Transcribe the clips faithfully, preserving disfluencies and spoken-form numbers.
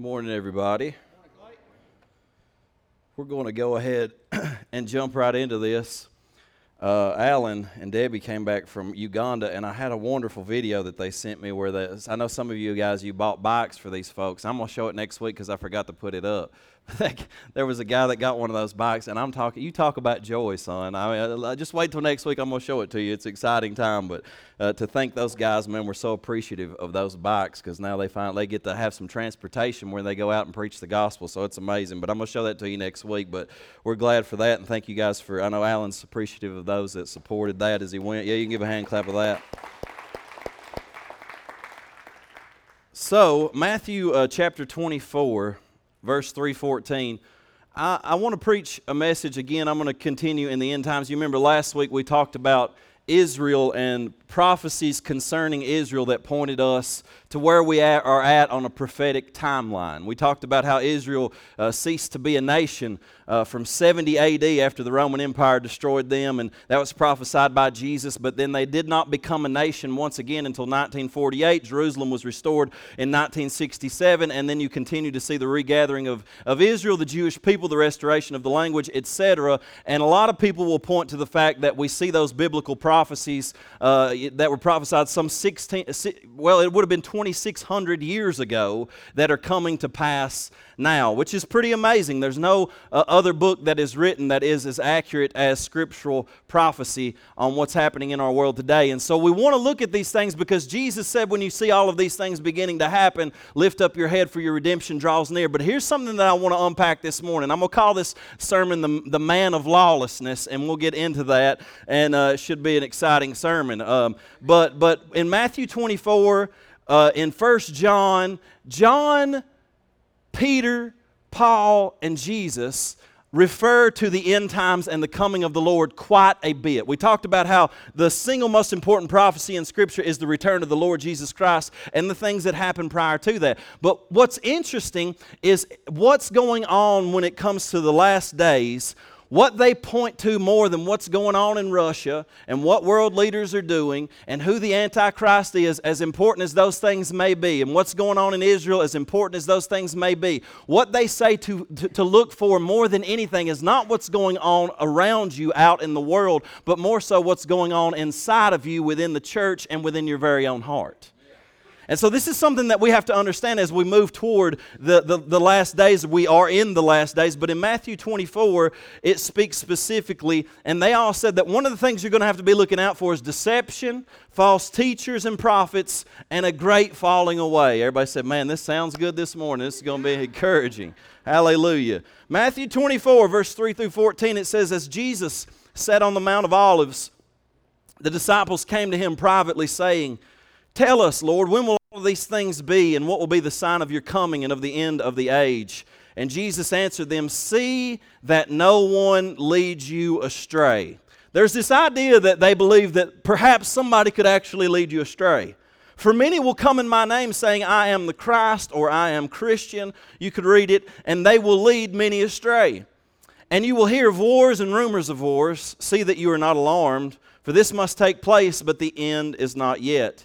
Morning, everybody. We're going to go ahead and jump right into this. Uh, Alan and Debbie came back from Uganda, and I had a wonderful video that they sent me where they, I know some of you guys, you bought bikes for these folks. I'm going to show it next week because I forgot to put it up. There was a guy that got one of those bikes, and I'm talking, you talk about joy, son. I mean, I just wait till next week. I'm going to show it to you. It's an exciting time, but uh, to thank those guys, man, we're so appreciative of those bikes because now they find they get to have some transportation where they go out and preach the gospel, so it's amazing, but I'm going to show that to you next week, but we're glad for that, and thank you guys for, I know Alan's appreciative of those that supported that as he went. Yeah, you can give a hand clap of that. So Matthew uh, chapter twenty-four, verse three fourteen. I, I want to preach a message again. I'm going to continue in the end times. You remember last week we talked about Israel and prophecies concerning Israel that pointed us to where we are at on a prophetic timeline. We talked about how Israel uh, ceased to be a nation uh, from seventy A D after the Roman Empire destroyed them, and that was prophesied by Jesus, but then they did not become a nation once again until nineteen forty-eight. Jerusalem was restored in nineteen sixty-seven, and then you continue to see the regathering of, of Israel, the Jewish people, the restoration of the language, et cetera, and a lot of people will point to the fact that we see those biblical prophecies uh, that were prophesied some sixteen, well, it would have been twenty-six hundred years ago that are coming to pass now, which is pretty amazing. There's no uh, other book that is written that is as accurate as scriptural prophecy on what's happening in our world today. And so we want to look at these things because Jesus said, when you see all of these things beginning to happen, lift up your head for your redemption draws near. But here's something that I want to unpack this morning. I'm going to call this sermon the, the Man of Lawlessness, and we'll get into that, and uh, it should be an exciting sermon. Um, but but in Matthew twenty-four, uh, in First John, John, Peter, Paul, and Jesus refer to the end times and the coming of the Lord quite a bit. We talked about how the single most important prophecy in Scripture is the return of the Lord Jesus Christ and the things that happened prior to that. But what's interesting is what's going on when it comes to the last days. What they point to more than what's going on in Russia and what world leaders are doing and who the Antichrist is, as important as those things may be, and what's going on in Israel, as important as those things may be, what they say to, to, to look for more than anything is not what's going on around you out in the world, but more so what's going on inside of you within the church and within your very own heart. And so this is something that we have to understand as we move toward the, the, the last days. We are in the last days, but in Matthew twenty-four, it speaks specifically, and they all said that one of the things you're going to have to be looking out for is deception, false teachers and prophets, and a great falling away. Everybody said, man, this sounds good this morning. This is going to be encouraging. Hallelujah. Matthew twenty-four, verse three through fourteen, it says, as Jesus sat on the Mount of Olives, the disciples came to him privately saying, tell us, Lord, when will all these things be, and what will be the sign of your coming and of the end of the age? And Jesus answered them, see that no one leads you astray. There's this idea that they believe that perhaps somebody could actually lead you astray. For many will come in my name saying, I am the Christ, or I am Christian. You could read it, and they will lead many astray. And you will hear of wars and rumors of wars. See that you are not alarmed, for this must take place, but the end is not yet.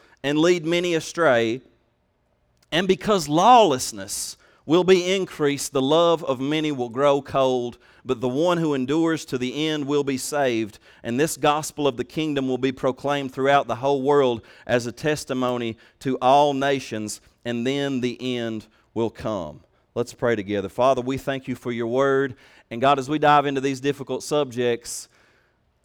and lead many astray, and because lawlessness will be increased, the love of many will grow cold, but the one who endures to the end will be saved, and this gospel of the kingdom will be proclaimed throughout the whole world as a testimony to all nations, and then the end will come. Let's pray together. Father, we thank you for your word, and God, as we dive into these difficult subjects,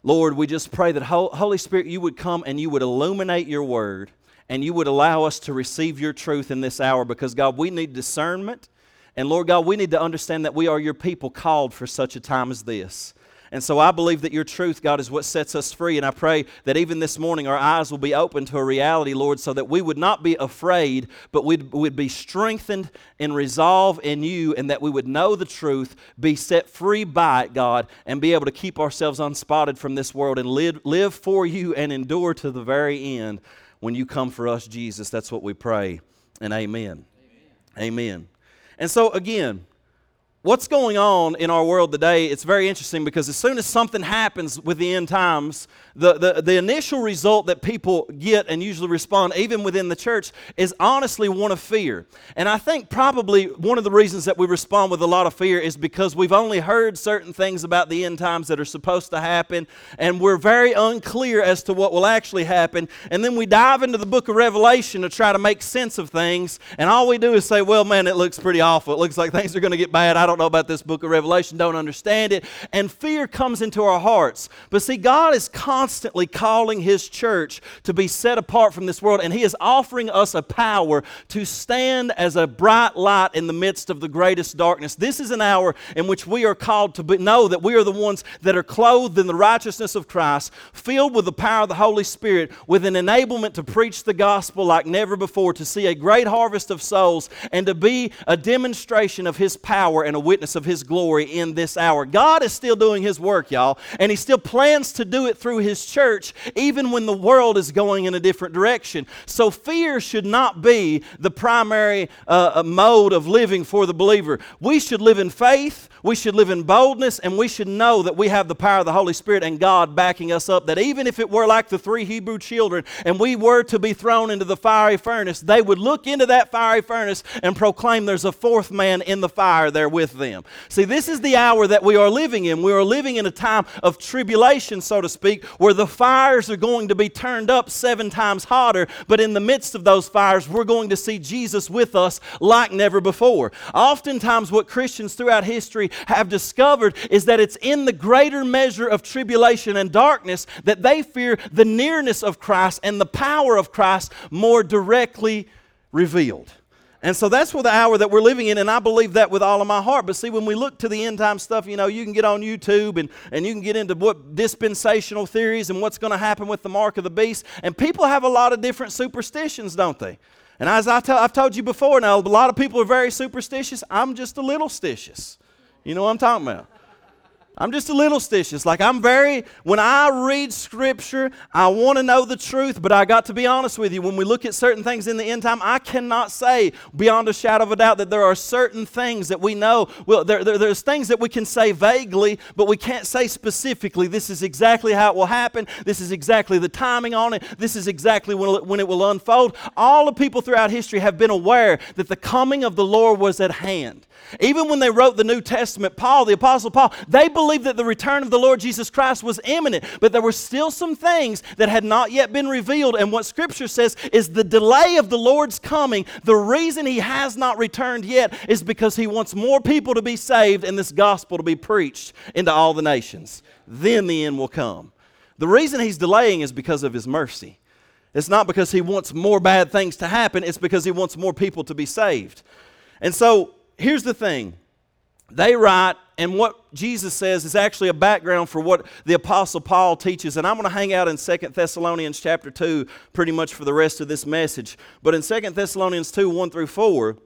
Lord, we just pray that Holy Spirit, you would come and you would illuminate your word, and you would allow us to receive your truth in this hour, because, God, we need discernment. And, Lord God, we need to understand that we are your people called for such a time as this. And so I believe that your truth, God, is what sets us free. And I pray that even this morning our eyes will be open to a reality, Lord, so that we would not be afraid, but we'd, we'd be strengthened in resolve in you, and that we would know the truth, be set free by it, God, and be able to keep ourselves unspotted from this world and live, live for you and endure to the very end when you come for us, Jesus. That's what we pray. And amen. Amen. Amen. And so again, what's going on in our world today, it's very interesting, because as soon as something happens with the end times, the, the, the initial result that people get and usually respond, even within the church, is honestly one of fear. And I think probably one of the reasons that we respond with a lot of fear is because we've only heard certain things about the end times that are supposed to happen, and we're very unclear as to what will actually happen. And then we dive into the book of Revelation to try to make sense of things, and all we do is say, well, man, it looks pretty awful. It looks like things are going to get bad. I I don't know about this book of Revelation, don't understand it, and fear comes into our hearts. But see, God is constantly calling His church to be set apart from this world, and He is offering us a power to stand as a bright light in the midst of the greatest darkness. This is an hour in which we are called to be, know that we are the ones that are clothed in the righteousness of Christ, filled with the power of the Holy Spirit, with an enablement to preach the gospel like never before, to see a great harvest of souls, and to be a demonstration of His power and a witness of His glory in this hour. God is still doing His work, y'all, and He still plans to do it through His church, even when the world is going in a different direction. So fear should not be the primary uh, mode of living for the believer. We should live in faith, we should live in boldness, and we should know that we have the power of the Holy Spirit and God backing us up, that even if it were like the three Hebrew children and we were to be thrown into the fiery furnace, they would look into that fiery furnace and proclaim there's a fourth man in the fire there with them. See, this is the hour that we are living in. We are living in a time of tribulation, so to speak, where the fires are going to be turned up seven times hotter, but in the midst of those fires, we're going to see Jesus with us like never before. Oftentimes, what Christians throughout history have discovered is that it's in the greater measure of tribulation and darkness that they fear the nearness of Christ and the power of Christ more directly revealed. And so that's what the hour that we're living in, and I believe that with all of my heart. But see, when we look to the end time stuff, you know, you can get on YouTube and, and you can get into what dispensational theories and what's going to happen with the mark of the beast. And people have a lot of different superstitions, don't they? And as I tell, I've told you before now, a lot of people are very superstitious. I'm just a little stitious. You know what I'm talking about. I'm just a little stitious. Like I'm very, when I read Scripture, I want to know the truth, but I got to be honest with you. When we look at certain things in the end time, I cannot say beyond a shadow of a doubt that there are certain things that we know. Well, there, there, there's things that we can say vaguely, but we can't say specifically, this is exactly how it will happen. This is exactly the timing on it. This is exactly when, when it will unfold. All the people throughout history have been aware that the coming of the Lord was at hand. Even when they wrote the New Testament, Paul, the Apostle Paul, they believed that the return of the Lord Jesus Christ was imminent, but there were still some things that had not yet been revealed. And what Scripture says is the delay of the Lord's coming, the reason He has not returned yet is because He wants more people to be saved and this gospel to be preached into all the nations. Then the end will come. The reason He's delaying is because of His mercy. It's not because He wants more bad things to happen, it's because He wants more people to be saved. And so, here's the thing. They write, and what Jesus says is actually a background for what the Apostle Paul teaches. And I'm going to hang out in Second Thessalonians chapter two pretty much for the rest of this message. But in Second Thessalonians two, one through four,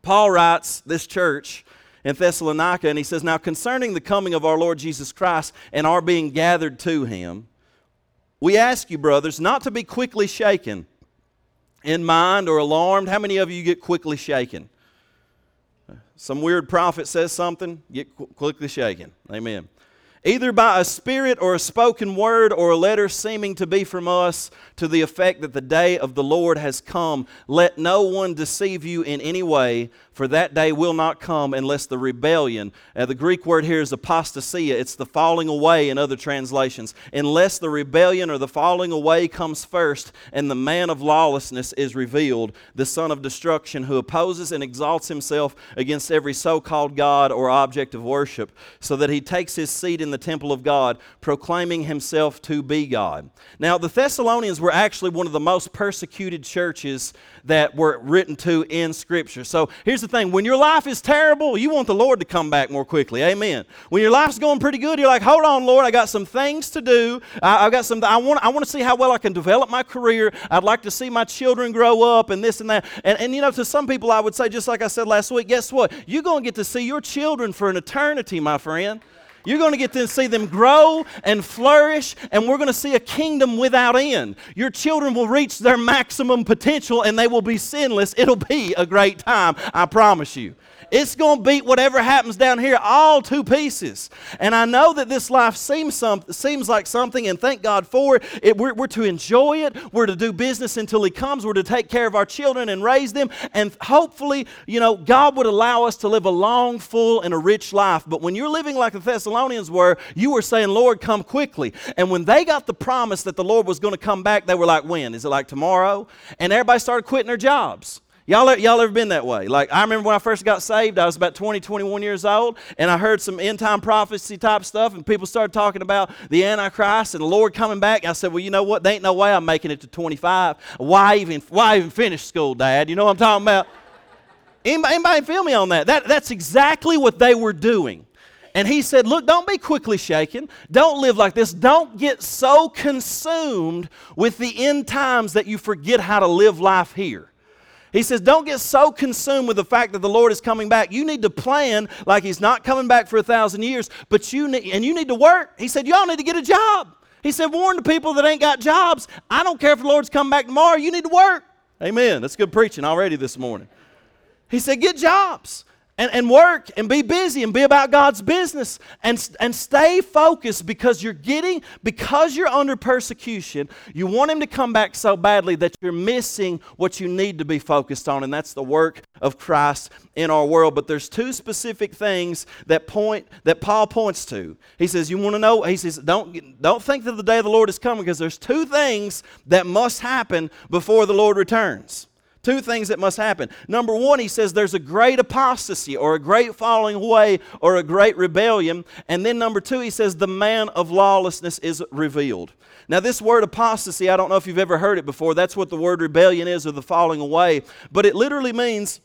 Paul writes this church in Thessalonica, and he says, "Now concerning the coming of our Lord Jesus Christ and our being gathered to Him, we ask you, brothers, not to be quickly shaken in mind or alarmed." How many of you get quickly shaken? Some weird prophet says something, get quickly shaken. Amen. "Either by a spirit or a spoken word or a letter seeming to be from us, to the effect that the day of the Lord has come. Let no one deceive you in any way, for that day will not come unless the rebellion," uh, the Greek word here is apostasia, it's the falling away in other translations, "unless the rebellion or the falling away comes first, and the man of lawlessness is revealed, the son of destruction, who opposes and exalts himself against every so-called God or object of worship, so that he takes his seat in the temple of God, proclaiming himself to be God. Now, the Thessalonians were actually one of the most persecuted churches that were written to in Scripture. So here's the thing. When your life is terrible, you want the Lord to come back more quickly. Amen. When your life's going pretty good, you're like, hold on, Lord, I got some things to do. I, I've got some, I want, I want to see how well I can develop my career. I'd like to see my children grow up and this and that. And, and you know, to some people, I would say, just like I said last week, guess what? You're going to get to see your children for an eternity, my friend. You're going to get to see them grow and flourish, and we're going to see a kingdom without end. Your children will reach their maximum potential, and they will be sinless. It'll be a great time, I promise you. It's going to beat whatever happens down here all to pieces. And I know that this life seems some, seems like something, and thank God for it. it we're, we're to enjoy it. We're to do business until He comes. We're to take care of our children and raise them. And hopefully, you know, God would allow us to live a long, full, and a rich life. But when you're living like the Thessalonians were, you were saying, Lord, come quickly. And when they got the promise that the Lord was going to come back, they were like, when? Is it like tomorrow? And everybody started quitting their jobs. Y'all, y'all ever been that way? Like, I remember when I first got saved, I was about twenty, twenty-one years old, and I heard some end-time prophecy type stuff, and people started talking about the Antichrist and the Lord coming back. I said, well, you know what? There ain't no way I'm making it to twenty-five. Why even, why even finish school, Dad? You know what I'm talking about? Anybody, anybody feel me on that? that? That's exactly what they were doing. And He said, look, don't be quickly shaken. Don't live like this. Don't get so consumed with the end times that you forget how to live life here. He says, don't get so consumed with the fact that the Lord is coming back. You need to plan like He's not coming back for a thousand years, but you need, and you need to work. He said, y'all need to get a job. He said, warn the people that ain't got jobs. I don't care if the Lord's coming back tomorrow. You need to work. Amen. That's good preaching already this morning. He said, get jobs. And, and work and be busy and be about God's business and, and stay focused because you're getting, because you're under persecution, you want Him to come back so badly that you're missing what you need to be focused on, and that's the work of Christ in our world. But there's two specific things that point that Paul points to. He says, you want to know, he says, don't, don't think that the day of the Lord is coming, because there's two things that must happen before the Lord returns. Two things that must happen. Number one, he says there's a great apostasy or a great falling away or a great rebellion. And then number two, he says the man of lawlessness is revealed. Now this word apostasy, I don't know if you've ever heard it before. That's what the word rebellion is, or the falling away. But it literally means,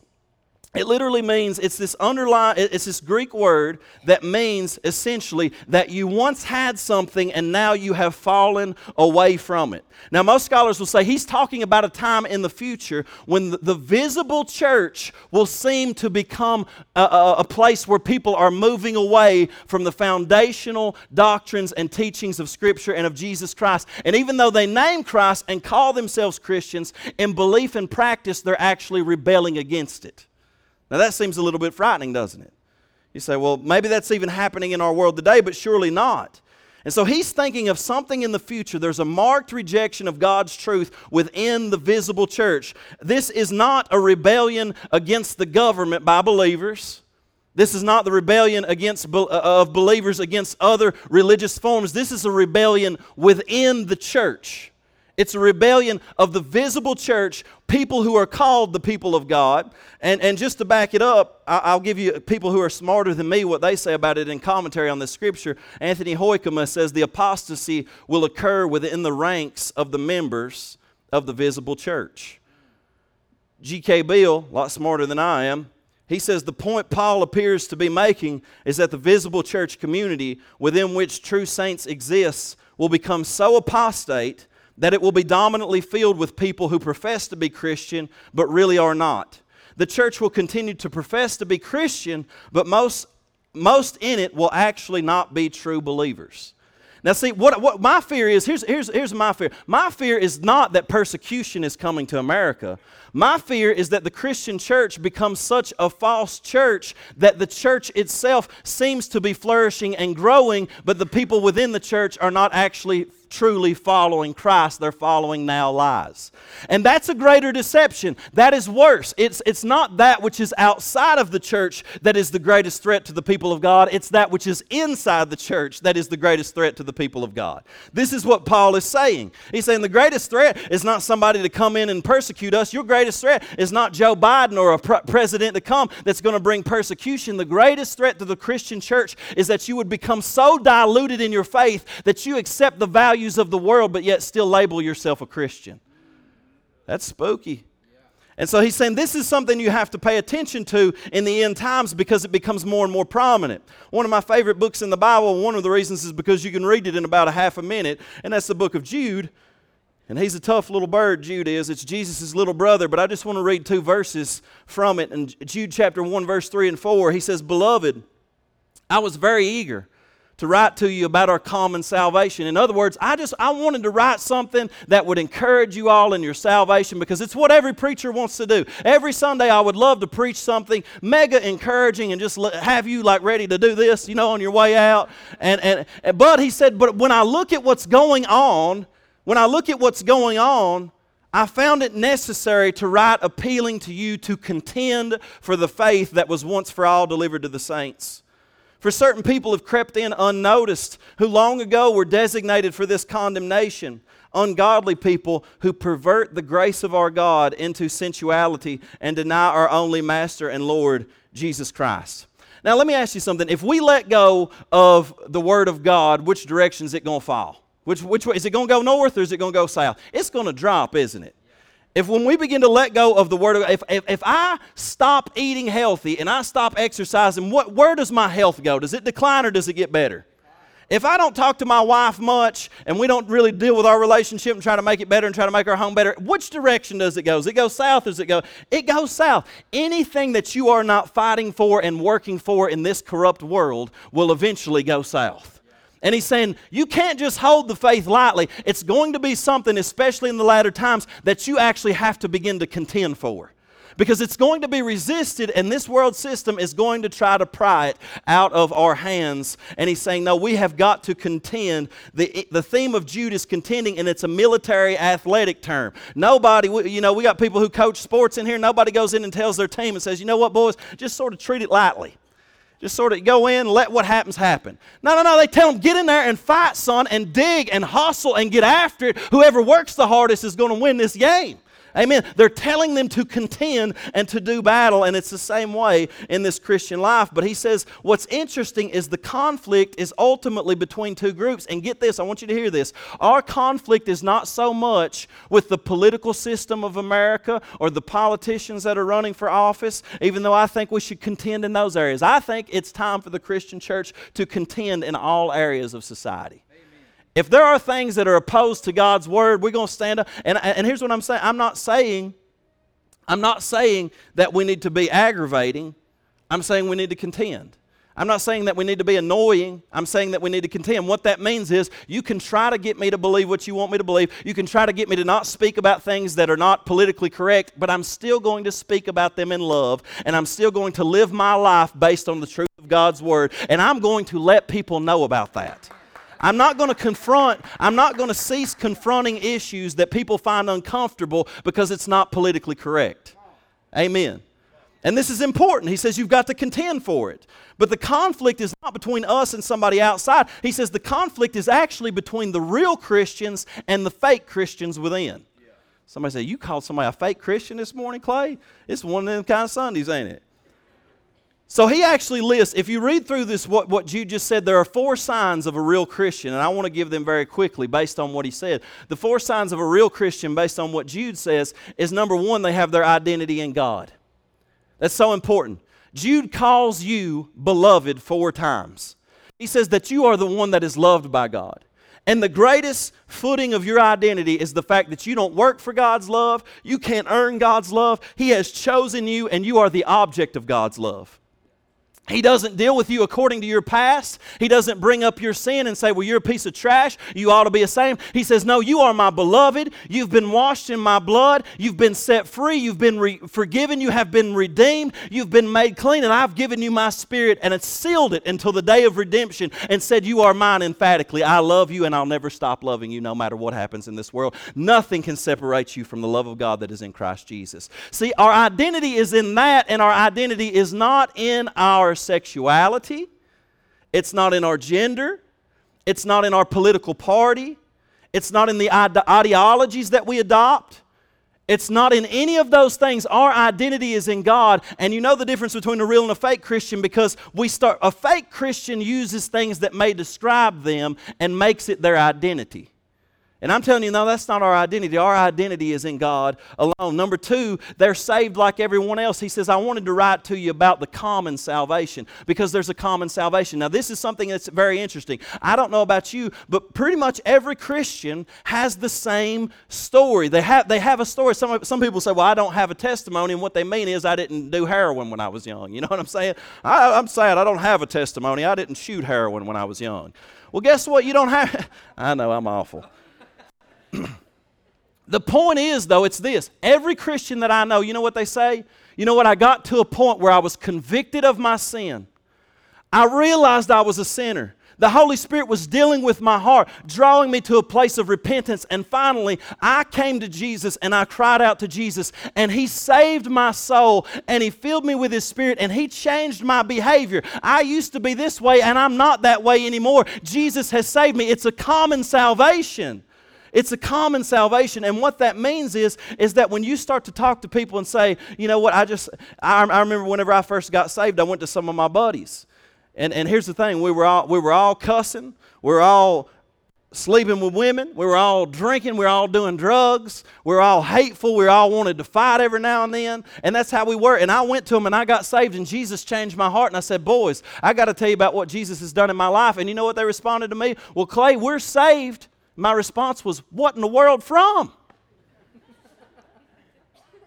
it literally means it's this underlying, it's this Greek word that means essentially that you once had something and now you have fallen away from it. Now, most scholars will say he's talking about a time in the future when the, the visible church will seem to become a, a, a place where people are moving away from the foundational doctrines and teachings of Scripture and of Jesus Christ. And even though they name Christ and call themselves Christians, in belief and practice, they're actually rebelling against it. Now that seems a little bit frightening, doesn't it? You say, well, maybe that's even happening in our world today, but surely not. And so he's thinking of something in the future. There's a marked rejection of God's truth within the visible church. This is not a rebellion against the government by believers. This is not the rebellion against of believers against other religious forms. This is a rebellion within the church. It's a rebellion of the visible church, people who are called the people of God. And, and just to back it up, I'll give you people who are smarter than me what they say about it in commentary on this Scripture. Anthony Hoykema says the apostasy will occur within the ranks of the members of the visible church. G K Beale, a lot smarter than I am, he says the point Paul appears to be making is that the visible church community within which true saints exist will become so apostate that it will be dominantly filled with people who profess to be Christian but really are not. The church will continue to profess to be Christian, but most, most in it will actually not be true believers. Now see, what, what my fear is, here's, here's, here's my fear. My fear is not that persecution is coming to America. My fear is that the Christian church becomes such a false church that the church itself seems to be flourishing and growing, but the people within the church are not actually truly following Christ, they're following now lies. And that's a greater deception. That is worse. It's, it's not that which is outside of the church that is the greatest threat to the people of God. It's that which is inside the church that is the greatest threat to the people of God. This is what Paul is saying. He's saying the greatest threat is not somebody to come in and persecute us. Your greatest threat is not Joe Biden or a pr- president to come that's going to bring persecution. The greatest threat to the Christian church is that you would become so diluted in your faith that you accept the values of the world but yet still label yourself a Christian. That's spooky. And so he's saying this is something you have to pay attention to in the end times because it becomes more and more prominent. One of my favorite books in the Bible, one of the reasons is because you can read it in about a half a minute, and that's the book of Jude. And he's a tough little bird, Jude is. It's Jesus' little brother, but I just want to read two verses from it. In Jude chapter one, verse three and four, he says, "Beloved, I was very eager to write to you about our common salvation." In other words, I just I wanted to write something that would encourage you all in your salvation, because it's what every preacher wants to do. Every Sunday I would love to preach something mega encouraging and just have you like ready to do this, you know, on your way out. And and but he said, but when I look at what's going on, When I look at what's going on, I found it necessary to write appealing to you to contend for the faith that was once for all delivered to the saints. For certain people have crept in unnoticed, who long ago were designated for this condemnation, ungodly people who pervert the grace of our God into sensuality and deny our only Master and Lord, Jesus Christ. Now let me ask you something. If we let go of the Word of God, which direction is it going to fall? Which, which way? Is it going to go north or is it going to go south? It's going to drop, isn't it? If when we begin to let go of the Word of God, if, if, if I stop eating healthy and I stop exercising, what, where does my health go? Does it decline or does it get better? If I don't talk to my wife much and we don't really deal with our relationship and try to make it better and try to make our home better, which direction does it go? Does it go south or does it go? It goes south. Anything that you are not fighting for and working for in this corrupt world will eventually go south. And he's saying, you can't just hold the faith lightly. It's going to be something, especially in the latter times, that you actually have to begin to contend for. Because it's going to be resisted, and this world system is going to try to pry it out of our hands. And he's saying, no, we have got to contend. The, the theme of Jude is contending, and it's a military athletic term. Nobody, you know, we got people who coach sports in here. Nobody goes in and tells their team and says, you know what, boys, just sort of treat it lightly. Just sort of go in, let what happens happen. No, no, no. They tell them, get in there and fight, son, and dig and hustle and get after it. Whoever works the hardest is going to win this game. Amen. They're telling them to contend and to do battle, and it's the same way in this Christian life. But he says what's interesting is the conflict is ultimately between two groups. And get this, I want you to hear this. Our conflict is not so much with the political system of America or the politicians that are running for office, even though I think we should contend in those areas. I think it's time for the Christian church to contend in all areas of society. If there are things that are opposed to God's Word, we're going to stand up. And, and here's what I'm saying. I'm not saying, I'm not saying that we need to be aggravating. I'm saying we need to contend. I'm not saying that we need to be annoying. I'm saying that we need to contend. What that means is you can try to get me to believe what you want me to believe. You can try to get me to not speak about things that are not politically correct, but I'm still going to speak about them in love, and I'm still going to live my life based on the truth of God's Word, and I'm going to let people know about that. I'm not going to confront, I'm not going to cease confronting issues that people find uncomfortable because it's not politically correct. Amen. And this is important. He says you've got to contend for it. But the conflict is not between us and somebody outside. He says the conflict is actually between the real Christians and the fake Christians within. Somebody say, you called somebody a fake Christian this morning, Clay? It's one of them kind of Sundays, ain't it? So he actually lists, if you read through this, what, what Jude just said, there are four signs of a real Christian, and I want to give them very quickly based on what he said. The four signs of a real Christian based on what Jude says is, number one, they have their identity in God. That's so important. Jude calls you beloved four times. He says that you are the one that is loved by God. And the greatest footing of your identity is the fact that you don't work for God's love. You can't earn God's love. He has chosen you, and you are the object of God's love. He doesn't deal with you according to your past. He doesn't bring up your sin and say, well, you're a piece of trash. You ought to be a saint. He says, no, you are my beloved. You've been washed in my blood. You've been set free. You've been re- forgiven. You have been redeemed. You've been made clean. And I've given you my spirit and it's sealed it until the day of redemption and said, you are mine emphatically. I love you and I'll never stop loving you no matter what happens in this world. Nothing can separate you from the love of God that is in Christ Jesus. See, our identity is in that, and our identity is not in our sexuality, it's not in our gender, it's not in our political party, it's not in the ide- ideologies that we adopt, it's not in any of those things. Our identity is in God, and you know the difference between a real and a fake Christian, because we start a fake Christian uses things that may describe them and makes it their identity. And I'm telling you, no, that's not our identity. Our identity is in God alone. Number two, they're saved like everyone else. He says, I wanted to write to you about the common salvation, because there's a common salvation. Now, this is something that's very interesting. I don't know about you, but pretty much every Christian has the same story. They have, they have a story. Some, some people say, well, I don't have a testimony. And what they mean is I didn't do heroin when I was young. You know what I'm saying? I, I'm sad I don't have a testimony. I didn't shoot heroin when I was young. Well, guess what? You don't have. I know, I'm awful. The point is, though, it's this. Every Christian that I know, you know what they say? You know what? I got to a point where I was convicted of my sin. I realized I was a sinner. The Holy Spirit was dealing with my heart, drawing me to a place of repentance. And finally, I came to Jesus and I cried out to Jesus. And He saved my soul and He filled me with His Spirit and He changed my behavior. I used to be this way and I'm not that way anymore. Jesus has saved me. It's a common salvation. It's a common salvation, and what that means is, is that when you start to talk to people and say, you know what, I just, I, I remember whenever I first got saved, I went to some of my buddies, and and here's the thing, we were all, we were all cussing, we were all sleeping with women, we were all drinking, we were all doing drugs, we were all hateful, we all wanted to fight every now and then, and that's how we were, and I went to them and I got saved, and Jesus changed my heart, and I said, boys, I got to tell you about what Jesus has done in my life, and you know what they responded to me? Well, Clay, we're saved. My response was, what in the world from?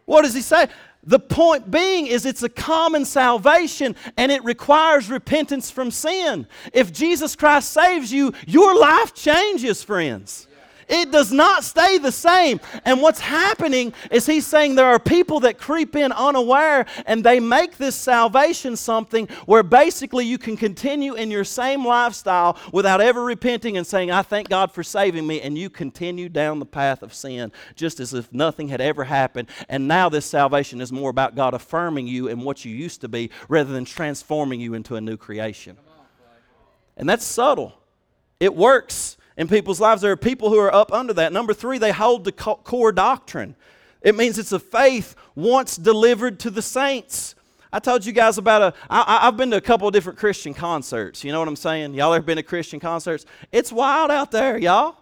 What does he say? The point being is it's a common salvation and it requires repentance from sin. If Jesus Christ saves you, your life changes, friends. It does not stay the same. And what's happening is he's saying there are people that creep in unaware and they make this salvation something where basically you can continue in your same lifestyle without ever repenting and saying, I thank God for saving me. And you continue down the path of sin just as if nothing had ever happened. And now this salvation is more about God affirming you in what you used to be rather than transforming you into a new creation. And that's subtle. It works. In people's lives, there are people who are up under that. Number three, they hold the core doctrine. It means it's a faith once delivered to the saints. I told you guys about a, I, I've been to a couple of different Christian concerts. You know what I'm saying? Y'all ever been to Christian concerts? It's wild out there, y'all.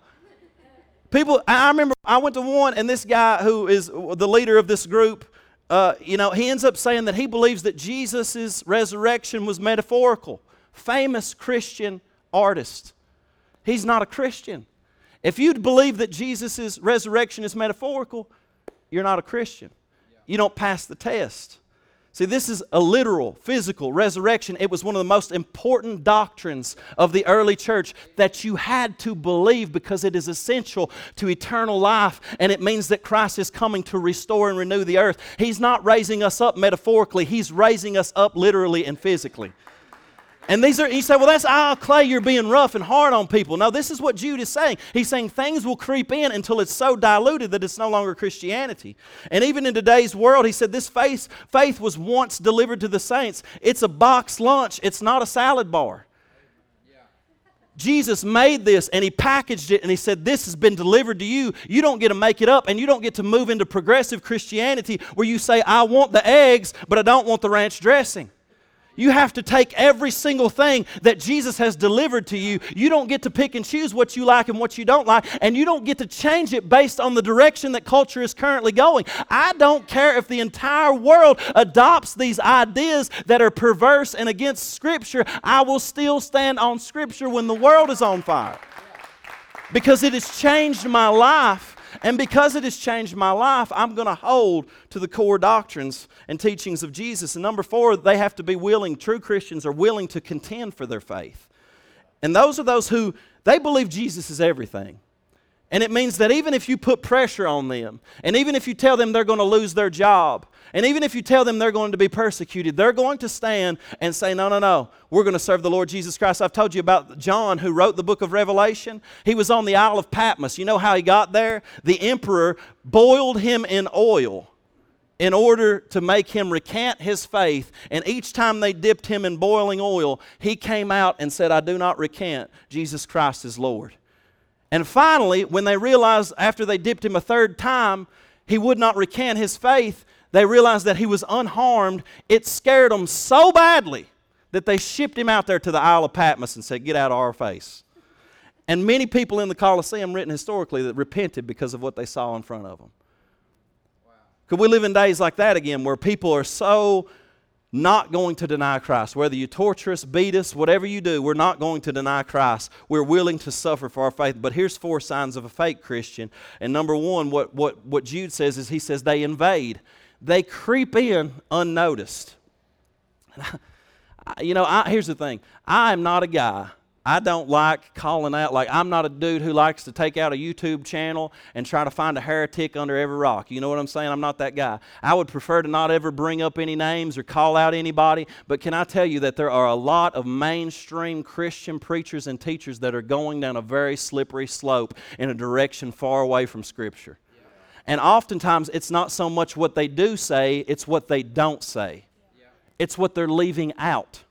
People, I remember I went to one, and this guy who is the leader of this group, uh, you know, he ends up saying that he believes that Jesus' resurrection was metaphorical. Famous Christian artist. He's not a Christian. If you believe that Jesus' resurrection is metaphorical, you're not a Christian. You don't pass the test. See, this is a literal, physical resurrection. It was one of the most important doctrines of the early church that you had to believe because it is essential to eternal life, and it means that Christ is coming to restore and renew the earth. He's not raising us up metaphorically. He's raising us up literally and physically. And these are, you say, well, that's, ah, Clay, you're being rough and hard on people. No, this is what Jude is saying. He's saying things will creep in until it's so diluted that it's no longer Christianity. And even in today's world, he said, this faith, faith was once delivered to the saints. It's a box lunch. It's not a salad bar. Yeah. Jesus made this, and he packaged it, and he said, this has been delivered to you. You don't get to make it up, and you don't get to move into progressive Christianity where you say, I want the eggs, but I don't want the ranch dressing. You have to take every single thing that Jesus has delivered to you. You don't get to pick and choose what you like and what you don't like, and you don't get to change it based on the direction that culture is currently going. I don't care if the entire world adopts these ideas that are perverse and against Scripture. I will still stand on Scripture when the world is on fire because it has changed my life. And because it has changed my life, I'm going to hold to the core doctrines and teachings of Jesus. And number four, they have to be willing. True Christians are willing to contend for their faith. And those are those who, they believe Jesus is everything. And it means that even if you put pressure on them, and even if you tell them they're going to lose their job, and even if you tell them they're going to be persecuted, they're going to stand and say, no, no, no, we're going to serve the Lord Jesus Christ. I've told you about John, who wrote the book of Revelation. He was on the Isle of Patmos. You know how he got there? The emperor boiled him in oil in order to make him recant his faith. And each time they dipped him in boiling oil, he came out and said, I do not recant. Jesus Christ is Lord. And finally, when they realized after they dipped him a third time, he would not recant his faith, they realized that he was unharmed. It scared them so badly that they shipped him out there to the Isle of Patmos and said, get out of our face. And many people in the Coliseum, written historically, that repented because of what they saw in front of them. Wow. Could we live in days like that again, where people are so not going to deny Christ? Whether you torture us, beat us, whatever you do, we're not going to deny Christ. We're willing to suffer for our faith. But here's four signs of a fake Christian. And number one, what, what, what Jude says is, he says they invade. They creep in unnoticed. You know, I, here's the thing. I am not a guy. I don't like calling out. Like, I'm not a dude who likes to take out a YouTube channel and try to find a heretic under every rock. You know what I'm saying? I'm not that guy. I would prefer to not ever bring up any names or call out anybody. But can I tell you that there are a lot of mainstream Christian preachers and teachers that are going down a very slippery slope in a direction far away from Scripture. Yeah. And oftentimes it's not so much what they do say, it's what they don't say. Yeah. It's what they're leaving out.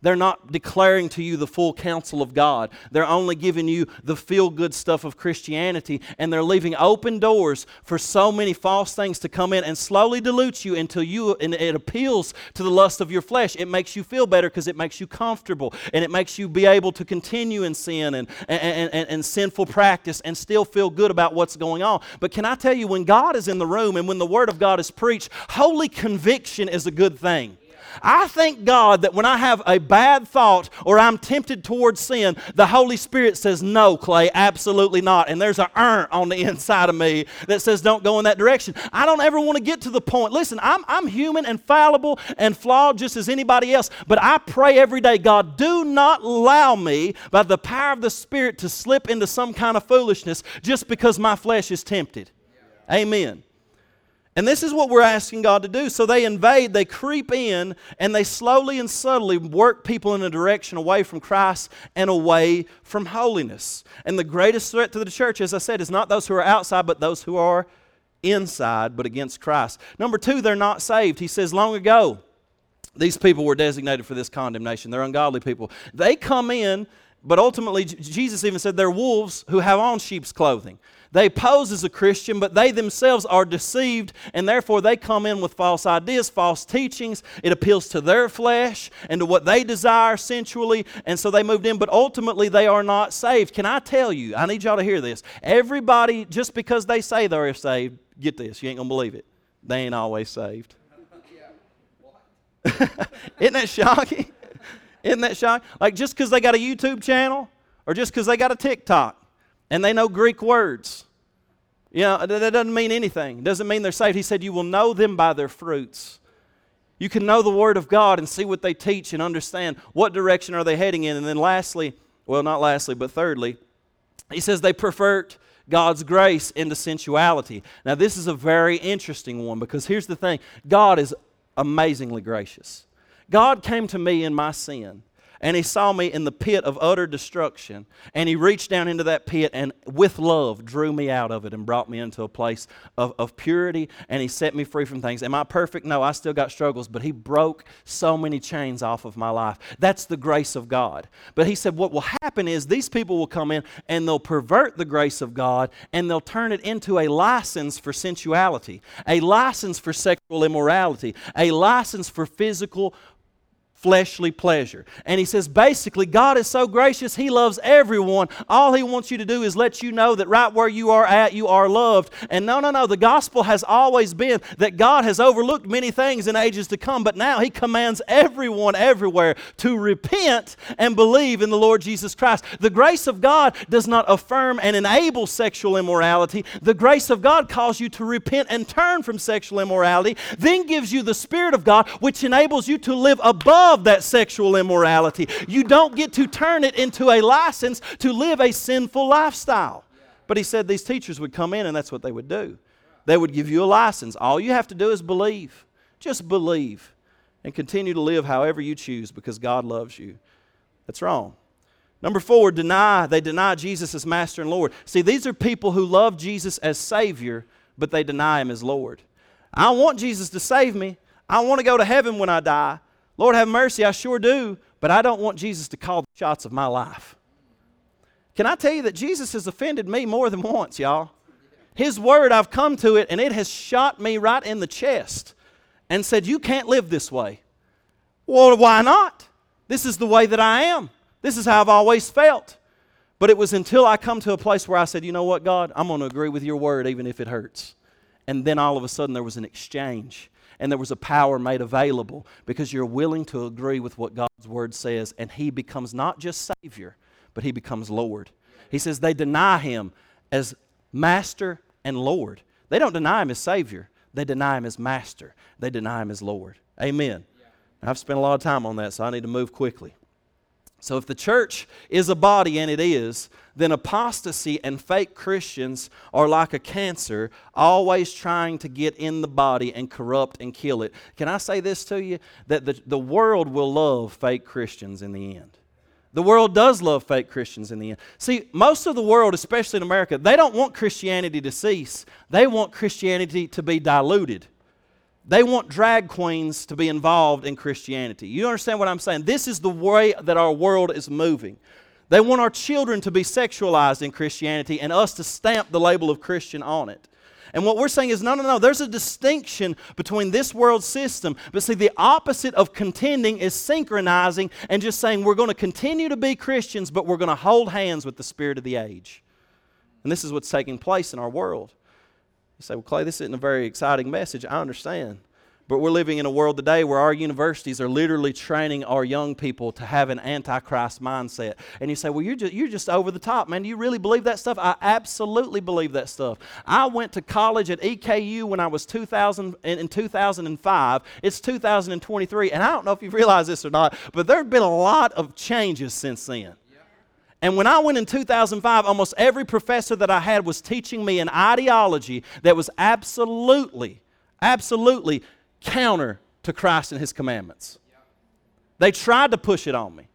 They're not declaring to you the full counsel of God. They're only giving you the feel-good stuff of Christianity, and they're leaving open doors for so many false things to come in and slowly dilute you until you, and it appeals to the lust of your flesh. It makes you feel better because it makes you comfortable, and it makes you be able to continue in sin and, and, and, and, and sinful practice and still feel good about what's going on. But can I tell you, when God is in the room and when the Word of God is preached, holy conviction is a good thing. I thank God that when I have a bad thought or I'm tempted towards sin, the Holy Spirit says, no, Clay, absolutely not. And there's an urn on the inside of me that says, don't go in that direction. I don't ever want to get to the point. Listen, I'm, I'm human and fallible and flawed just as anybody else, but I pray every day, God, do not allow me by the power of the Spirit to slip into some kind of foolishness just because my flesh is tempted. Yeah. Amen. And this is what we're asking God to do. So they invade, they creep in, and they slowly and subtly work people in a direction away from Christ and away from holiness. And the greatest threat to the church, as I said, is not those who are outside, but those who are inside, but against Christ. Number two, they're not saved. He says, long ago, these people were designated for this condemnation. They're ungodly people. They come in, but ultimately, Jesus even said they're wolves who have on sheep's clothing. They pose as a Christian, but they themselves are deceived, and therefore they come in with false ideas, false teachings. It appeals to their flesh and to what they desire sensually, and so they moved in, but ultimately they are not saved. Can I tell you, I need y'all to hear this. Everybody, just because they say they're saved, get this, you ain't going to believe it. They ain't always saved. Isn't that shocking? Isn't that shocking? Like, just because they got a YouTube channel or just because they got a TikTok, and they know Greek words. You know, that doesn't mean anything. It doesn't mean they're saved. He said, you will know them by their fruits. You can know the Word of God and see what they teach and understand what direction are they heading in. And then lastly, well, not lastly, but thirdly, he says they pervert God's grace into sensuality. Now, this is a very interesting one, because here's the thing. God is amazingly gracious. God came to me in my sin. And he saw me in the pit of utter destruction. And he reached down into that pit and with love drew me out of it and brought me into a place of, of purity. And he set me free from things. Am I perfect? No, I still got struggles. But he broke so many chains off of my life. That's the grace of God. But he said what will happen is these people will come in and they'll pervert the grace of God. And they'll turn it into a license for sensuality. A license for sexual immorality. A license for physical fleshly pleasure. And he says, basically, God is so gracious, He loves everyone. All He wants you to do is let you know that right where you are at, you are loved. And no, no, no, the gospel has always been that God has overlooked many things in ages to come, but now He commands everyone everywhere to repent and believe in the Lord Jesus Christ. The grace of God does not affirm and enable sexual immorality. The grace of God calls you to repent and turn from sexual immorality, then gives you the Spirit of God, which enables you to live above of that sexual immorality. You don't get to turn it into a license to live a sinful lifestyle. But he said these teachers would come in and that's what they would do. They would give you a license. All you have to do is believe. Just believe and continue to live however you choose because God loves you. That's wrong. Number four, deny. They deny Jesus as Master and Lord. See, these are people who love Jesus as Savior, but they deny Him as Lord. I want Jesus to save me. I want to go to heaven when I die. Lord, have mercy, I sure do, but I don't want Jesus to call the shots of my life. Can I tell you that Jesus has offended me more than once, y'all? His word, I've come to it, and it has shot me right in the chest and said, you can't live this way. Well, why not? This is the way that I am. This is how I've always felt. But it was until I come to a place where I said, you know what, God, I'm going to agree with your word even if it hurts. And then all of a sudden there was an exchange. And there was a power made available because you're willing to agree with what God's Word says. And He becomes not just Savior, but He becomes Lord. He says they deny Him as Master and Lord. They don't deny Him as Savior. They deny Him as Master. They deny Him as Lord. Amen. Yeah. I've spent a lot of time on that, so I need to move quickly. So if the church is a body, and it is, then apostasy and fake Christians are like a cancer, always trying to get in the body and corrupt and kill it. Can I say this to you? That the, the world will love fake Christians in the end. The world does love fake Christians in the end. See, most of the world, especially in America, they don't want Christianity to cease. They want Christianity to be diluted. They want drag queens to be involved in Christianity. You understand what I'm saying? This is the way that our world is moving. They want our children to be sexualized in Christianity and us to stamp the label of Christian on it. And what we're saying is, no, no, no, there's a distinction between this world system. But see, the opposite of contending is synchronizing and just saying we're going to continue to be Christians, but we're going to hold hands with the spirit of the age. And this is what's taking place in our world. You say, well, Clay, this isn't a very exciting message. I understand. But we're living in a world today where our universities are literally training our young people to have an Antichrist mindset. And you say, well, you're just, you're just over the top, man. Do you really believe that stuff? I absolutely believe that stuff. I went to college at E K U when I was two thousand, in two thousand five. It's two thousand twenty-three, and I don't know if you realize this or not, but there have been a lot of changes since then. And when I went in two thousand five, almost every professor that I had was teaching me an ideology that was absolutely, absolutely counter to Christ and His commandments. They tried to push it on me.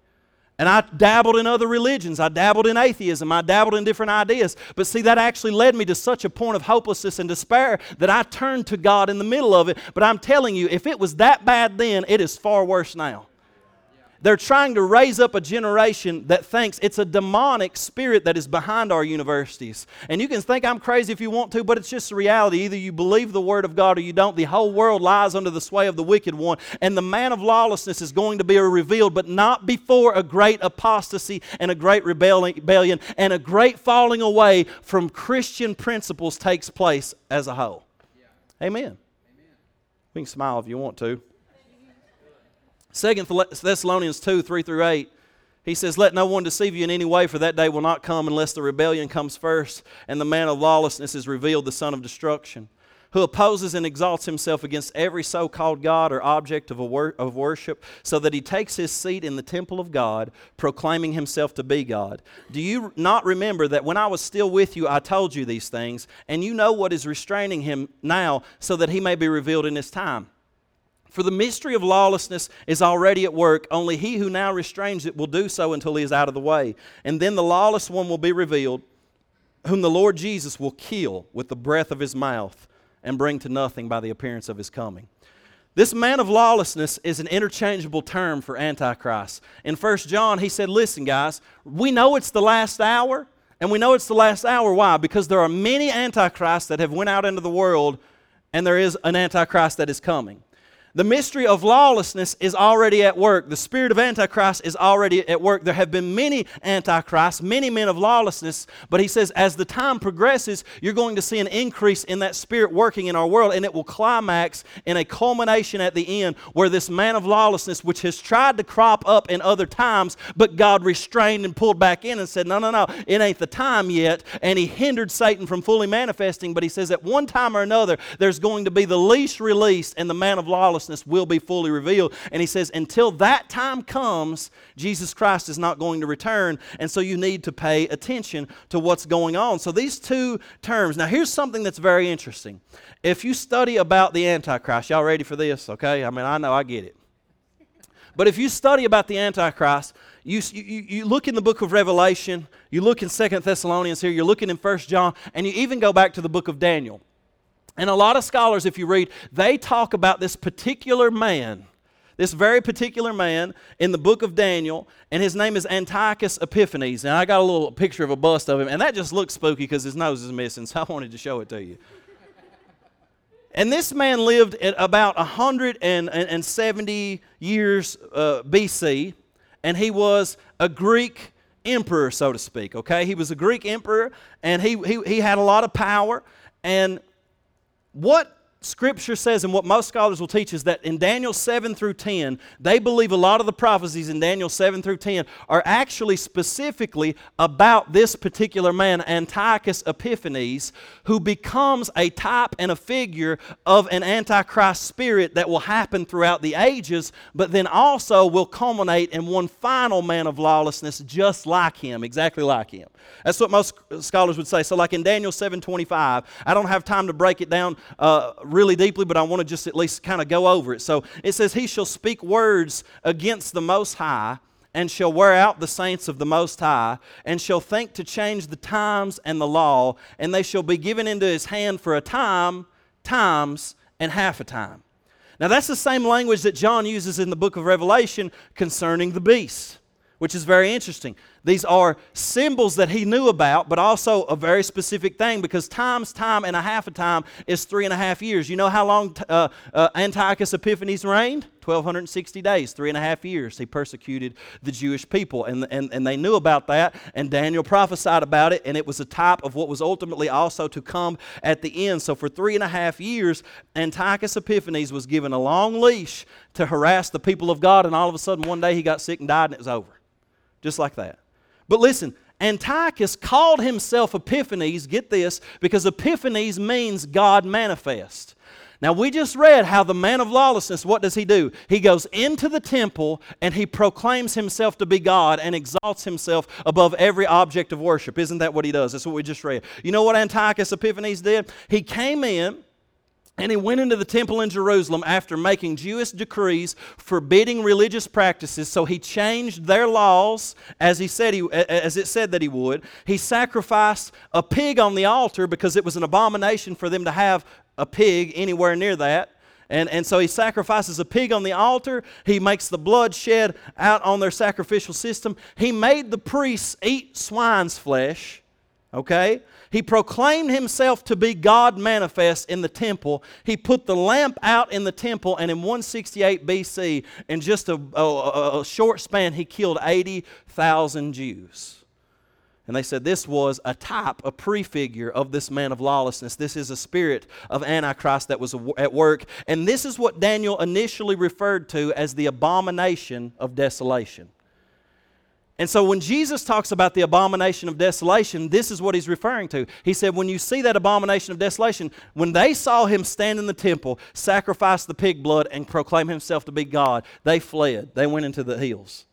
And I dabbled in other religions. I dabbled in atheism. I dabbled in different ideas. But see, that actually led me to such a point of hopelessness and despair that I turned to God in the middle of it. But I'm telling you, if it was that bad then, it is far worse now. They're trying to raise up a generation that thinks it's a demonic spirit that is behind our universities. And you can think I'm crazy if you want to, but it's just the reality. Either you believe the Word of God or you don't. The whole world lies under the sway of the wicked one. And the man of lawlessness is going to be revealed, but not before a great apostasy and a great rebellion and a great falling away from Christian principles takes place as a whole. Yeah. Amen. Amen. We can smile if you want to. Second Thessalonians two, three through eight, he says, let no one deceive you in any way, for that day will not come unless the rebellion comes first, and the man of lawlessness is revealed, the son of destruction, who opposes and exalts himself against every so-called God or object of, a wor- of worship, so that he takes his seat in the temple of God, proclaiming himself to be God. Do you not remember that when I was still with you, I told you these things, and you know what is restraining him now, so that he may be revealed in his time? For the mystery of lawlessness is already at work. Only he who now restrains it will do so until he is out of the way. And then the lawless one will be revealed, whom the Lord Jesus will kill with the breath of his mouth and bring to nothing by the appearance of his coming. This man of lawlessness is an interchangeable term for Antichrist. In First John, he said, listen, guys, we know it's the last hour, and we know it's the last hour. Why? Because there are many Antichrists that have went out into the world, and there is an Antichrist that is coming. The mystery of lawlessness is already at work. The spirit of Antichrist is already at work. There have been many Antichrists, many men of lawlessness, but he says as the time progresses, you're going to see an increase in that spirit working in our world, and it will climax in a culmination at the end where this man of lawlessness, which has tried to crop up in other times, but God restrained and pulled back in and said, no, no, no, it ain't the time yet, and he hindered Satan from fully manifesting, but he says at one time or another, there's going to be the least released, and the man of lawlessness will be fully revealed. And he says, until that time comes, Jesus Christ is not going to return, and so you need to pay attention to what's going on. So these two terms. Now here's something that's very interesting. If you study about the Antichrist, y'all ready for this, okay? I mean, I know I get it. But if you study about the Antichrist, you, you, you look in the book of Revelation, you look in Second Thessalonians here, you're looking in First John, and you even go back to the book of Daniel. And a lot of scholars, if you read, they talk about this particular man, this very particular man in the book of Daniel, and his name is Antiochus Epiphanes. And I got a little picture of a bust of him, and that just looks spooky because his nose is missing, so I wanted to show it to you. And this man lived at about one hundred seventy years uh, B C, and he was a Greek emperor, so to speak, okay? He was a Greek emperor, and he, he, he had a lot of power, and what Scripture says and what most scholars will teach is that in Daniel seven through ten, they believe a lot of the prophecies in Daniel seven through ten are actually specifically about this particular man, Antiochus Epiphanes, who becomes a type and a figure of an Antichrist spirit that will happen throughout the ages, but then also will culminate in one final man of lawlessness just like him, exactly like him. That's what most scholars would say. So like in Daniel seven twenty-five, I don't have time to break it down uh, really deeply, but I want to just at least kind of go over it. So it says, he shall speak words against the Most High and shall wear out the saints of the Most High and shall think to change the times and the law, and they shall be given into his hand for a time, times, and half a time. Now that's the same language that John uses in the book of Revelation concerning the beast, which is very interesting. These are symbols that he knew about, but also a very specific thing, because times, time, and a half a time is three and a half years. You know how long uh, uh, Antiochus Epiphanes reigned? twelve sixty days, three and a half years. He persecuted the Jewish people, and, and, and they knew about that, and Daniel prophesied about it, and it was a type of what was ultimately also to come at the end. So for three and a half years, Antiochus Epiphanes was given a long leash to harass the people of God, and all of a sudden one day he got sick and died, and it was over. Just like that. But listen, Antiochus called himself Epiphanes, get this, because Epiphanes means God manifest. Now we just read how the man of lawlessness, what does he do? He goes into the temple and he proclaims himself to be God and exalts himself above every object of worship. Isn't that what he does? That's what we just read. You know what Antiochus Epiphanes did? He came in and he went into the temple in Jerusalem after making Jewish decrees forbidding religious practices. So he changed their laws as he said he, as it said that he would. He sacrificed a pig on the altar because it was an abomination for them to have a pig anywhere near that. And, and so he sacrifices a pig on the altar. He makes the blood shed out on their sacrificial system. He made the priests eat swine's flesh. Okay? He proclaimed himself to be God manifest in the temple. He put the lamp out in the temple, and in one sixty-eight B C, in just a, a, a short span, he killed eighty thousand Jews. And they said this was a type, a prefigure of this man of lawlessness. This is a spirit of Antichrist that was at work. And this is what Daniel initially referred to as the abomination of desolation. And so when Jesus talks about the abomination of desolation, this is what he's referring to. He said, when you see that abomination of desolation, when they saw him stand in the temple, sacrifice the pig blood, and proclaim himself to be God, they fled. They went into the hills.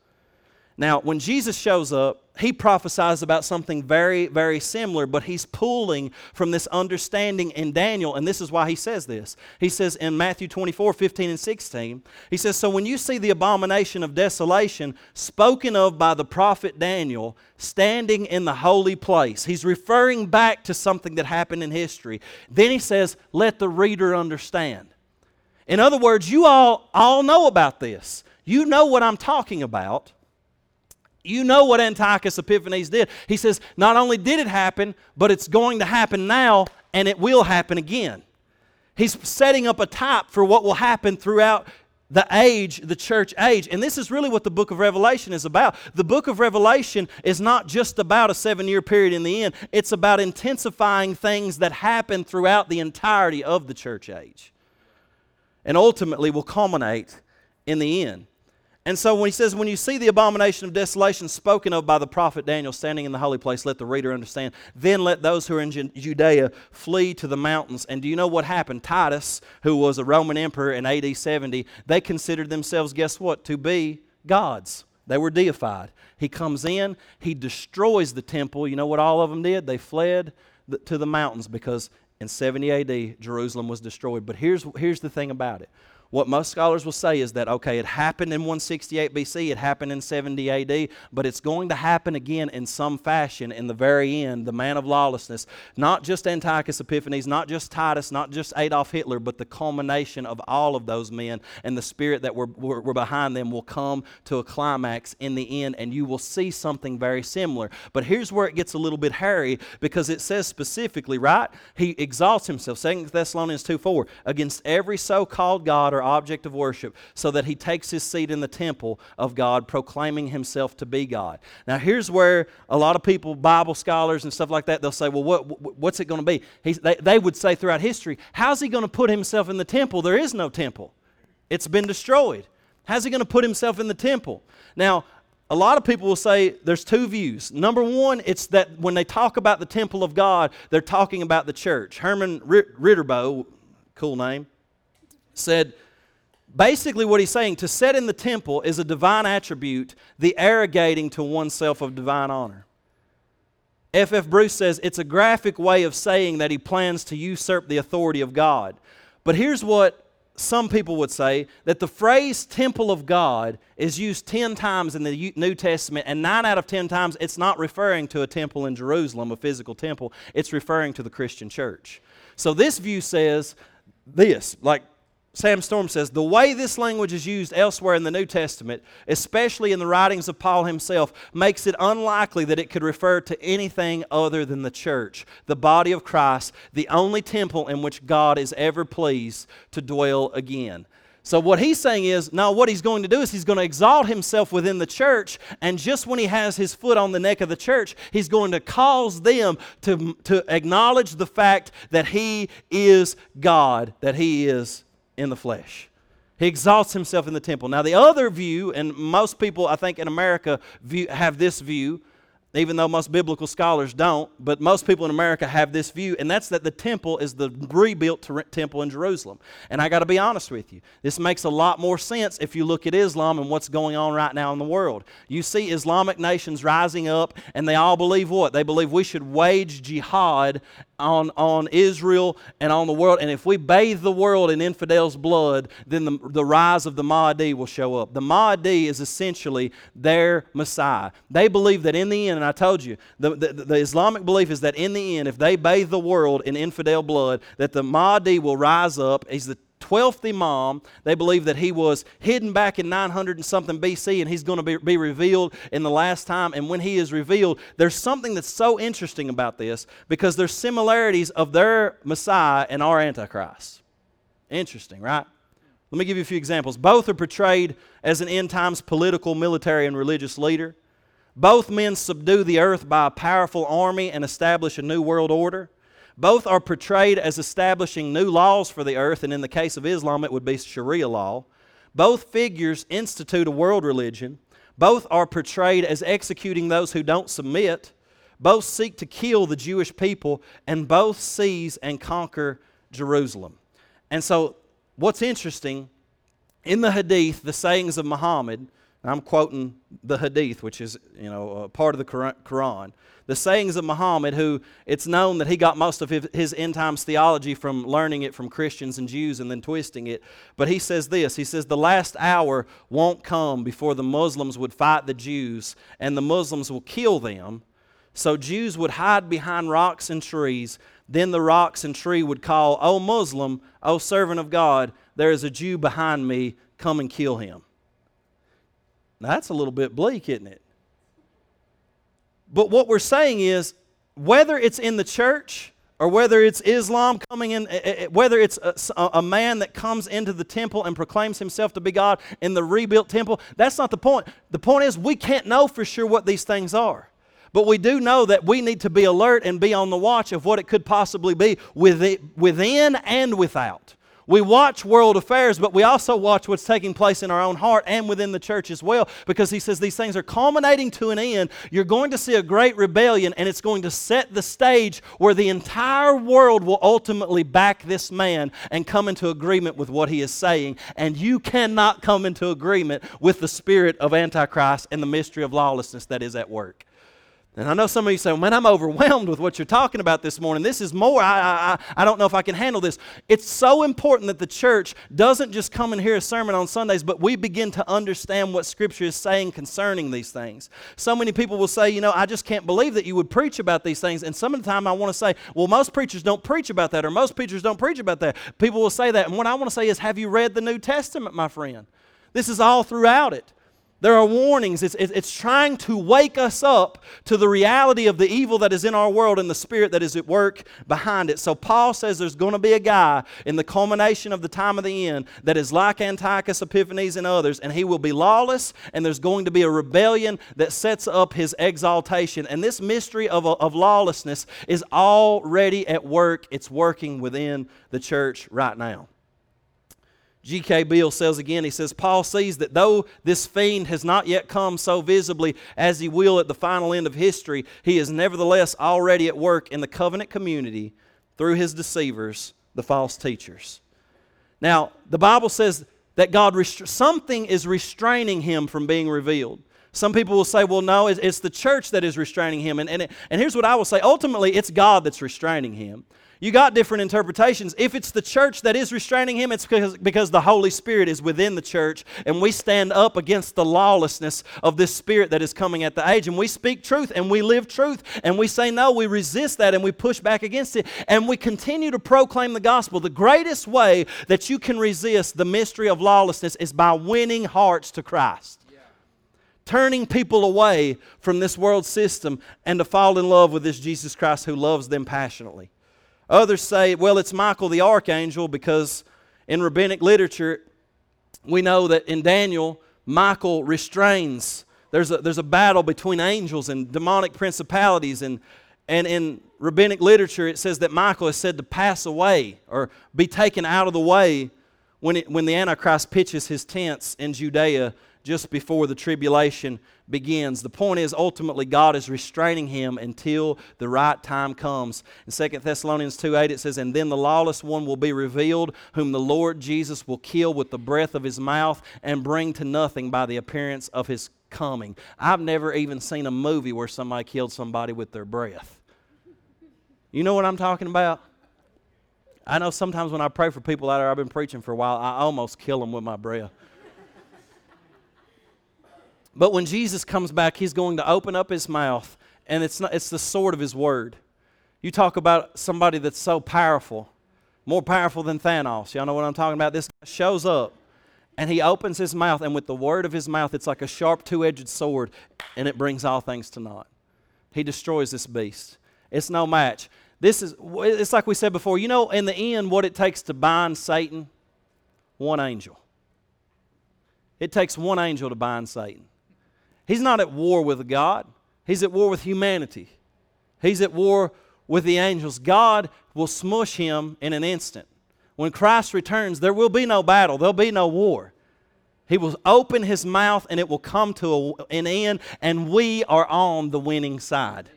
Now, when Jesus shows up, he prophesies about something very, very similar, but he's pulling from this understanding in Daniel, and this is why he says this. He says in Matthew twenty-four, fifteen and sixteen, he says, so when you see the abomination of desolation spoken of by the prophet Daniel standing in the holy place, he's referring back to something that happened in history. Then he says, let the reader understand. In other words, you all, all know about this. You know what I'm talking about. You know what Antiochus Epiphanes did. He says, not only did it happen, but it's going to happen now, and it will happen again. He's setting up a type for what will happen throughout the age, the church age. And this is really what the book of Revelation is about. The book of Revelation is not just about a seven-year period in the end. It's about intensifying things that happen throughout the entirety of the church age. And ultimately will culminate in the end. And so when he says, when you see the abomination of desolation spoken of by the prophet Daniel standing in the holy place, let the reader understand. Then let those who are in Judea flee to the mountains. And do you know what happened? Titus, who was a Roman emperor in A D seventy, they considered themselves, guess what, to be gods. They were deified. He comes in, he destroys the temple. You know what all of them did? They fled to the mountains because in seventy A D, Jerusalem was destroyed. But here's, here's the thing about it. What most scholars will say is that, okay, it happened in one sixty-eight B C, it happened in seventy A D, but it's going to happen again in some fashion in the very end, the man of lawlessness, not just Antiochus Epiphanes, not just Titus, not just Adolf Hitler, but the culmination of all of those men and the spirit that were, were, were behind them will come to a climax in the end, and you will see something very similar. But here's where it gets a little bit hairy, because it says specifically, right, he exalts himself, Second Thessalonians two four, against every so-called god or object of worship, so that he takes his seat in the temple of God, proclaiming himself to be God. Now here's where a lot of people, Bible scholars and stuff like that, they'll say, well, what, what's it going to be? He's, they, they would say throughout history, how's he going to put himself in the temple? There is no temple. It's been destroyed. How's he going to put himself in the temple? Now, a lot of people will say there's two views. Number one, it's that when they talk about the temple of God, they're talking about the church. Herman Ritterbo, cool name, said, basically what he's saying, to set in the temple is a divine attribute, the arrogating to oneself of divine honor. F F Bruce says it's a graphic way of saying that he plans to usurp the authority of God. But here's what some people would say, that the phrase temple of God is used ten times in the New Testament, and nine out of ten times it's not referring to a temple in Jerusalem, a physical temple, it's referring to the Christian church. So this view says this, like, Sam Storm says, the way this language is used elsewhere in the New Testament, especially in the writings of Paul himself, makes it unlikely that it could refer to anything other than the church, the body of Christ, the only temple in which God is ever pleased to dwell again. So what he's saying is, no, what he's going to do is he's going to exalt himself within the church, and just when he has his foot on the neck of the church, he's going to cause them to, to acknowledge the fact that he is God, that he is in the flesh. He exalts himself in the temple. Now the other view, and most people I think in America view, have this view, even though most biblical scholars don't, but most people in America have this view, and that's that the temple is the rebuilt temple in Jerusalem. And I got to be honest with you, this makes a lot more sense if you look at Islam and what's going on right now in the world. You see Islamic nations rising up, and they all believe what? They believe we should wage jihad On, on Israel and on the world, and if we bathe the world in infidels' blood, then the, the rise of the Mahdi will show up. The Mahdi is essentially their Messiah. They believe that in the end, and I told you, the, the, the Islamic belief is that in the end, if they bathe the world in infidel blood, that the Mahdi will rise up. He's the twelfth Imam. They believe that he was hidden back in nine hundred and something B C, and he's going to be, be revealed in the last time. And when he is revealed, there's something that's so interesting about this, because there's similarities of their Messiah and our Antichrist. Interesting, right? Let me give you a few examples. Both are portrayed as an end times political, military, and religious leader. Both men subdue the earth by a powerful army and establish a new world order. Both are portrayed as establishing new laws for the earth, and in the case of Islam, it would be Sharia law. Both figures institute a world religion. Both are portrayed as executing those who don't submit. Both seek to kill the Jewish people, and both seize and conquer Jerusalem. And so, what's interesting, in the Hadith, the sayings of Muhammad, I'm quoting the Hadith, which is, you know, a part of the Quran. The sayings of Muhammad, who it's known that he got most of his end times theology from learning it from Christians and Jews and then twisting it. But he says this, he says, the last hour won't come before the Muslims would fight the Jews, and the Muslims will kill them. So Jews would hide behind rocks and trees. Then the rocks and tree would call, O Muslim, O servant of God, there is a Jew behind me, come and kill him. Now, that's a little bit bleak, isn't it? But what we're saying is, whether it's in the church or whether it's Islam coming in, whether it's a, a man that comes into the temple and proclaims himself to be God in the rebuilt temple, that's not the point. The point is we can't know for sure what these things are. But we do know that we need to be alert and be on the watch of what it could possibly be within and without. We watch world affairs, but we also watch what's taking place in our own heart and within the church as well, because he says these things are culminating to an end. You're going to see a great rebellion, and it's going to set the stage where the entire world will ultimately back this man and come into agreement with what he is saying. And you cannot come into agreement with the spirit of Antichrist and the mystery of lawlessness that is at work. And I know some of you say, well, man, I'm overwhelmed with what you're talking about this morning. This is more. I, I, I don't know if I can handle this. It's so important that the church doesn't just come and hear a sermon on Sundays, but we begin to understand what Scripture is saying concerning these things. So many people will say, you know, I just can't believe that you would preach about these things. And some of the time I want to say, well, most preachers don't preach about that, or most preachers don't preach about that. People will say that. And what I want to say is, have you read the New Testament, my friend? This is all throughout it. There are warnings. It's, it's trying to wake us up to the reality of the evil that is in our world and the spirit that is at work behind it. So Paul says there's going to be a guy in the culmination of the time of the end that is like Antiochus Epiphanes and others, and he will be lawless, and there's going to be a rebellion that sets up his exaltation. And this mystery of, of lawlessness is already at work. It's working within the church right now. G K Beale says again, he says, Paul sees that though this fiend has not yet come so visibly as he will at the final end of history, he is nevertheless already at work in the covenant community through his deceivers, the false teachers. Now, the Bible says that God restra- something is restraining him from being revealed. Some people will say, well, no, it's the church that is restraining him. And, and, it, and here's what I will say. Ultimately, it's God that's restraining him. You got different interpretations. If it's the church that is restraining him, it's because, because the Holy Spirit is within the church, and we stand up against the lawlessness of this spirit that is coming at the age, and we speak truth, and we live truth, and we say no, we resist that, and we push back against it, and we continue to proclaim the gospel. The greatest way that you can resist the mystery of lawlessness is by winning hearts to Christ. Yeah. Turning people away from this world system and to fall in love with this Jesus Christ who loves them passionately. Others say, well, it's Michael the archangel, because in rabbinic literature, we know that in Daniel, Michael restrains. There's a, there's a battle between angels and demonic principalities. And, and in rabbinic literature, it says that Michael is said to pass away or be taken out of the way when, it, when the Antichrist pitches his tents in Judea just before the tribulation begins. The point is, ultimately, God is restraining him until the right time comes. In Second Thessalonians two eight, it says, and then the lawless one will be revealed, whom the Lord Jesus will kill with the breath of his mouth and bring to nothing by the appearance of his coming. I've never even seen a movie where somebody killed somebody with their breath. You know what I'm talking about? I know sometimes when I pray for people out there, I've been preaching for a while, I almost kill them with my breath. But when Jesus comes back, he's going to open up his mouth, and it's not, it's the sword of his word. You talk about somebody that's so powerful, more powerful than Thanos. Y'all know what I'm talking about? This guy shows up, and he opens his mouth, and with the word of his mouth, it's like a sharp two-edged sword, and it brings all things to naught. He destroys this beast. It's no match. This is, it's like we said before, you know, in the end, what it takes to bind Satan? One angel. It takes one angel to bind Satan. He's not at war with God. He's at war with humanity. He's at war with the angels. God will smush him in an instant. When Christ returns, there will be no battle. There'll be no war. He will open his mouth, and it will come to a, an end, and we are on the winning side.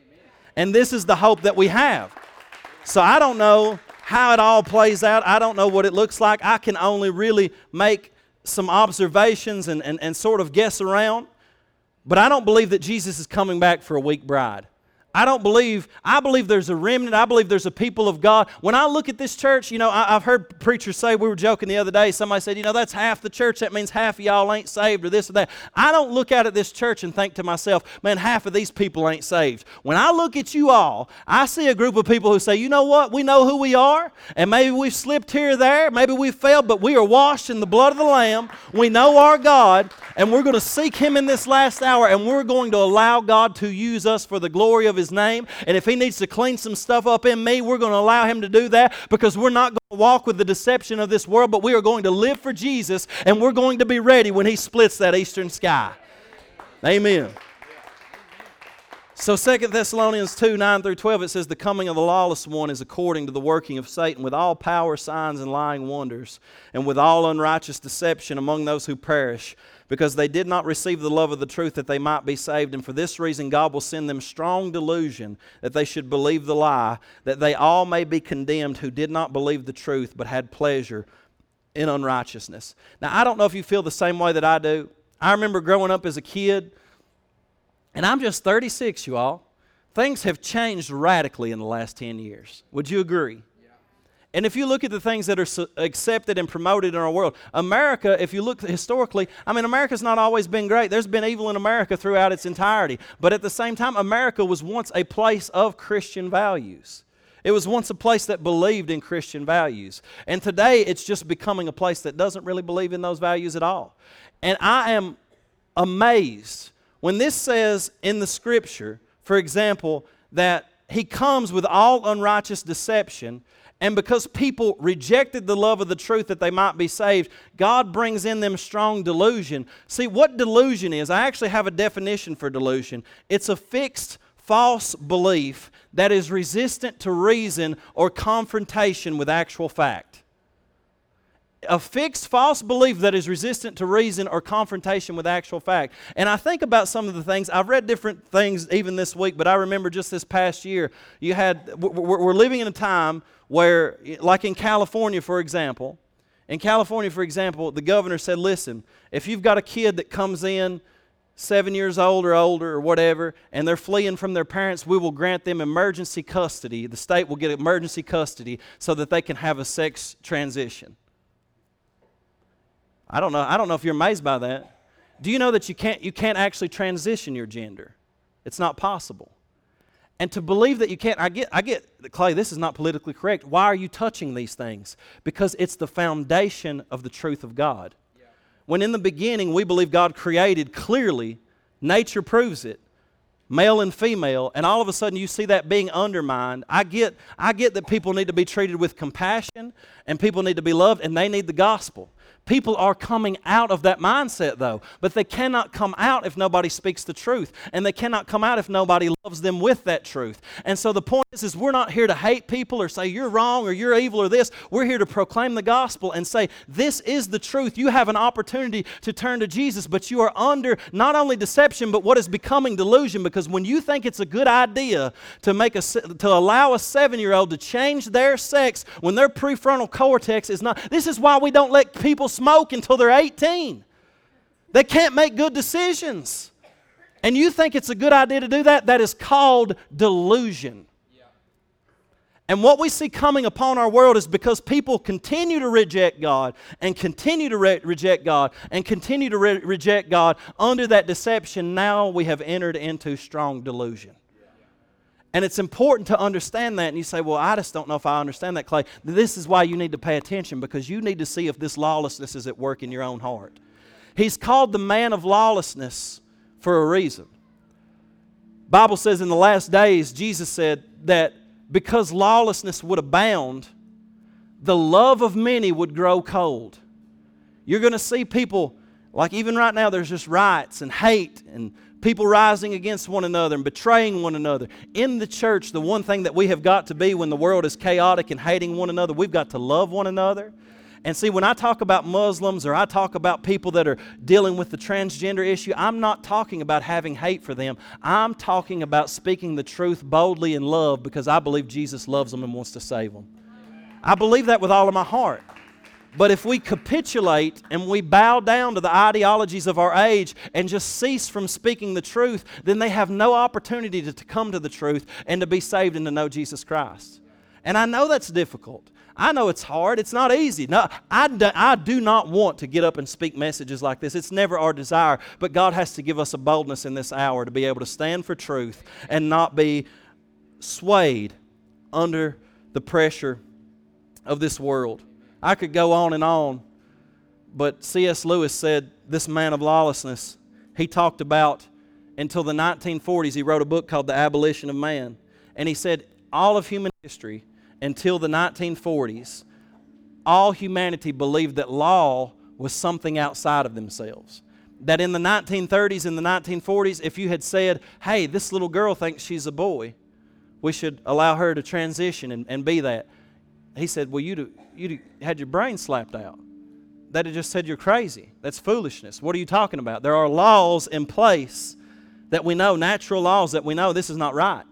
And this is the hope that we have. So I don't know how it all plays out. I don't know what it looks like. I can only really make some observations and, and, and sort of guess around. But I don't believe that Jesus is coming back for a weak bride. I don't believe, I believe there's a remnant. I believe there's a people of God. When I look at this church, you know, I, I've heard preachers say, we were joking the other day, somebody said, you know, that's half the church. That means half of y'all ain't saved, or this or that. I don't look out at this church and think to myself, man, half of these people ain't saved. When I look at you all, I see a group of people who say, you know what, we know who we are, and maybe we've slipped here or there, maybe we've failed, but we are washed in the blood of the Lamb. We know our God, and we're going to seek Him in this last hour, and we're going to allow God to use us for the glory of His his name. And if he needs to clean some stuff up in me, we're going to allow him to do that, because we're not going to walk with the deception of this world, but we are going to live for Jesus, and we're going to be ready when he splits that eastern sky. Amen. So Second Thessalonians two, nine through twelve, it says, the coming of the lawless one is according to the working of Satan, with all power, signs, and lying wonders, and with all unrighteous deception among those who perish, because they did not receive the love of the truth that they might be saved. And for this reason God will send them strong delusion, that they should believe the lie, that they all may be condemned who did not believe the truth, but had pleasure in unrighteousness. Now, I don't know if you feel the same way that I do. I remember growing up as a kid, and I'm just thirty-six, you all. Things have changed radically in the last ten years. Would you agree? Yeah. And if you look at the things that are accepted and promoted in our world, America, if you look historically, I mean, America's not always been great. There's been evil in America throughout its entirety. But at the same time, America was once a place of Christian values. It was once a place that believed in Christian values. And today, it's just becoming a place that doesn't really believe in those values at all. And I am amazed when this says in the scripture, for example, that he comes with all unrighteous deception, and because people rejected the love of the truth that they might be saved, God brings in them strong delusion. See, what delusion is, I actually have a definition for delusion. It's a fixed false belief that is resistant to reason or confrontation with actual fact. A fixed false belief that is resistant to reason or confrontation with actual fact. And I think about some of the things. I've read different things even this week, but I remember just this past year, you had, we're living in a time where, like in California, for example, in California, for example, the governor said, listen, if you've got a kid that comes in seven years old or older or whatever, and they're fleeing from their parents, we will grant them emergency custody. The state will get emergency custody so that they can have a sex transition. I don't know. I don't know if you're amazed by that. Do you know that you can't you can't actually transition your gender? It's not possible. And to believe that you can't, I get I get Clay, this is not politically correct. Why are you touching these things? Because it's the foundation of the truth of God. Yeah. When in the beginning we believe God created clearly, nature proves it, male and female, and all of a sudden you see that being undermined. I get I get that people need to be treated with compassion, and people need to be loved, and they need the gospel. People are coming out of that mindset, though, but they cannot come out if nobody speaks the truth, and they cannot come out if nobody loves them with that truth. And so the point is, is we're not here to hate people or say you're wrong or you're evil or this. We're here to proclaim the gospel and say this is the truth. You have an opportunity to turn to Jesus, but you are under not only deception, but what is becoming delusion, because when you think it's a good idea to make a, to allow a seven-year-old to change their sex when their prefrontal cortex is not, this is why we don't let people smoke until they're eighteen. They can't make good decisions. And you think it's a good idea to do that? That is called delusion. Yeah. And what we see coming upon our world is because people continue to reject God and continue to re- reject God and continue to re- reject God under that deception. Now we have entered into strong delusion. And it's important to understand that. And you say, well, I just don't know if I understand that, Clay. This is why you need to pay attention, because you need to see if this lawlessness is at work in your own heart. He's called the man of lawlessness for a reason. The Bible says in the last days, Jesus said that because lawlessness would abound, the love of many would grow cold. You're going to see people, like even right now, there's just riots and hate and people rising against one another and betraying one another. In the church, the one thing that we have got to be when the world is chaotic and hating one another, we've got to love one another. And see, when I talk about Muslims or I talk about people that are dealing with the transgender issue, I'm not talking about having hate for them. I'm talking about speaking the truth boldly in love, because I believe Jesus loves them and wants to save them. I believe that with all of my heart. But if we capitulate and we bow down to the ideologies of our age and just cease from speaking the truth, then they have no opportunity to, to come to the truth and to be saved and to know Jesus Christ. And I know that's difficult. I know it's hard. It's not easy. No, I do, I do not want to get up and speak messages like this. It's never our desire. But God has to give us a boldness in this hour to be able to stand for truth and not be swayed under the pressure of this world. I could go on and on, but C S Lewis said, this man of lawlessness, he talked about until the nineteen forties. He wrote a book called The Abolition of Man. And he said all of human history until the nineteen forties, all humanity believed that law was something outside of themselves. That in the nineteen thirties, in the nineteen forties, if you had said, hey, this little girl thinks she's a boy, we should allow her to transition and, and be that. He said, well, you'd, you'd had your brain slapped out. That had just said you're crazy. That's foolishness. What are you talking about? There are laws in place that we know, natural laws that we know this is not right.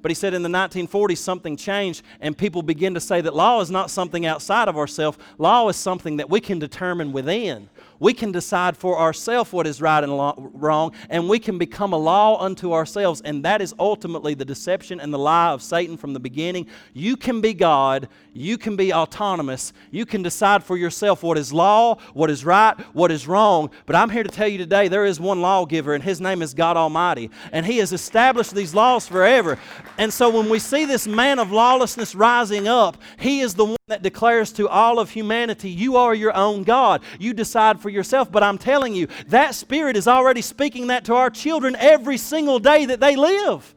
But he said in the nineteen forties something changed and people begin to say that law is not something outside of ourselves. Law is something that we can determine within. We can decide for ourselves what is right and law, wrong, and we can become a law unto ourselves. And that is ultimately the deception and the lie of Satan from the beginning. You can be God. You can be autonomous. You can decide for yourself what is law, what is right, what is wrong. But I'm here to tell you today there is one lawgiver, and his name is God Almighty. And he has established these laws forever. And so when we see this man of lawlessness rising up, he is the one that declares to all of humanity, you are your own God. You decide for yourself. But I'm telling you, that spirit is already speaking that to our children every single day that they live.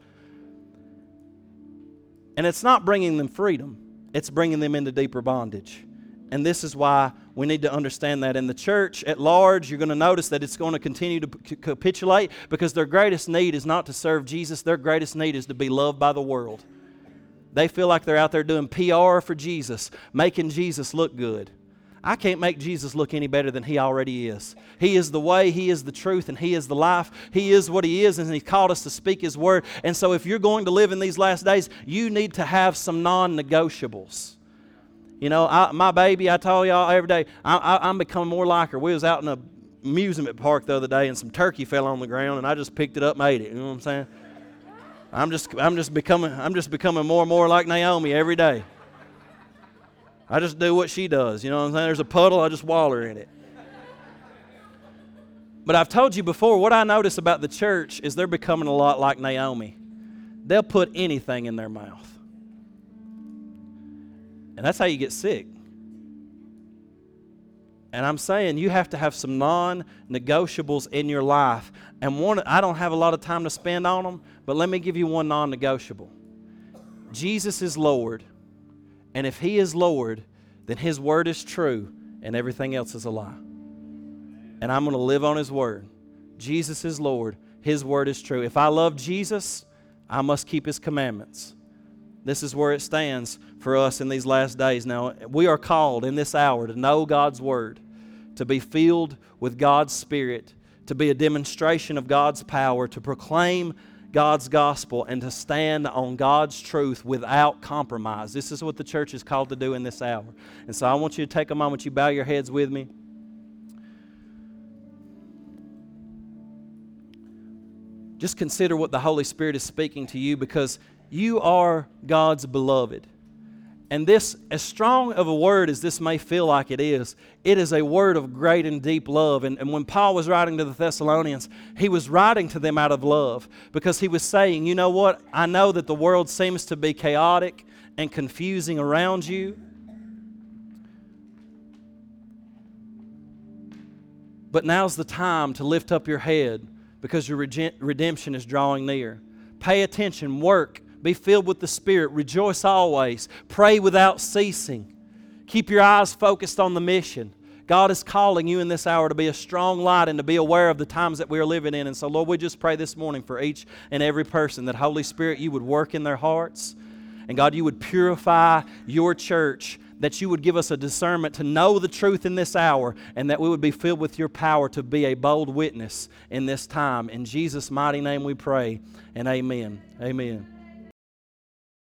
And it's not bringing them freedom. It's bringing them into deeper bondage. And this is why we need to understand that in the church at large, you're going to notice that it's going to continue to capitulate because their greatest need is not to serve Jesus. Their greatest need is to be loved by the world. They feel like they're out there doing P R for Jesus, making Jesus look good. I can't make Jesus look any better than He already is. He is the way, He is the truth, and He is the life. He is what He is, and He called us to speak His word. And so if you're going to live in these last days, you need to have some non-negotiables. You know, I, my baby, I tell y'all every day, I, I, I'm becoming more like her. We was out in an amusement park the other day, and some turkey fell on the ground, and I just picked it up and ate it. You know what I'm saying? I'm just, I'm just becoming, I'm just becoming more and more like Naomi every day. I just do what she does. You know what I'm saying? There's a puddle, I just waller in it. But I've told you before, what I notice about the church is they're becoming a lot like Naomi. They'll put anything in their mouth. And that's how you get sick. And I'm saying you have to have some non-negotiables in your life. And one, I don't have a lot of time to spend on them, but let me give you one non-negotiable. Jesus is Lord. And if He is Lord, then His word is true and everything else is a lie. And I'm going to live on His word. Jesus is Lord. His word is true. If I love Jesus, I must keep His commandments. This is where it stands for us in these last days. Now, we are called in this hour to know God's word, to be filled with God's Spirit, to be a demonstration of God's power, to proclaim God's gospel, and to stand on God's truth without compromise. This is what the church is called to do in this hour. And so I want you to take a moment, you bow your heads with me. Just consider what the Holy Spirit is speaking to you, because you are God's beloved. And this, as strong of a word as this may feel like it is, it is a word of great and deep love. And, and when Paul was writing to the Thessalonians, he was writing to them out of love, because he was saying, you know what? I know that the world seems to be chaotic and confusing around you. But now's the time to lift up your head, because your rege- redemption is drawing near. Pay attention, work, be filled with the Spirit, rejoice always, pray without ceasing. Keep your eyes focused on the mission. God is calling you in this hour to be a strong light and to be aware of the times that we are living in. And so, Lord, we just pray this morning for each and every person that, Holy Spirit, you would work in their hearts. And God, you would purify your church, that you would give us a discernment to know the truth in this hour, and that we would be filled with your power to be a bold witness in this time. In Jesus' mighty name we pray, and amen. Amen.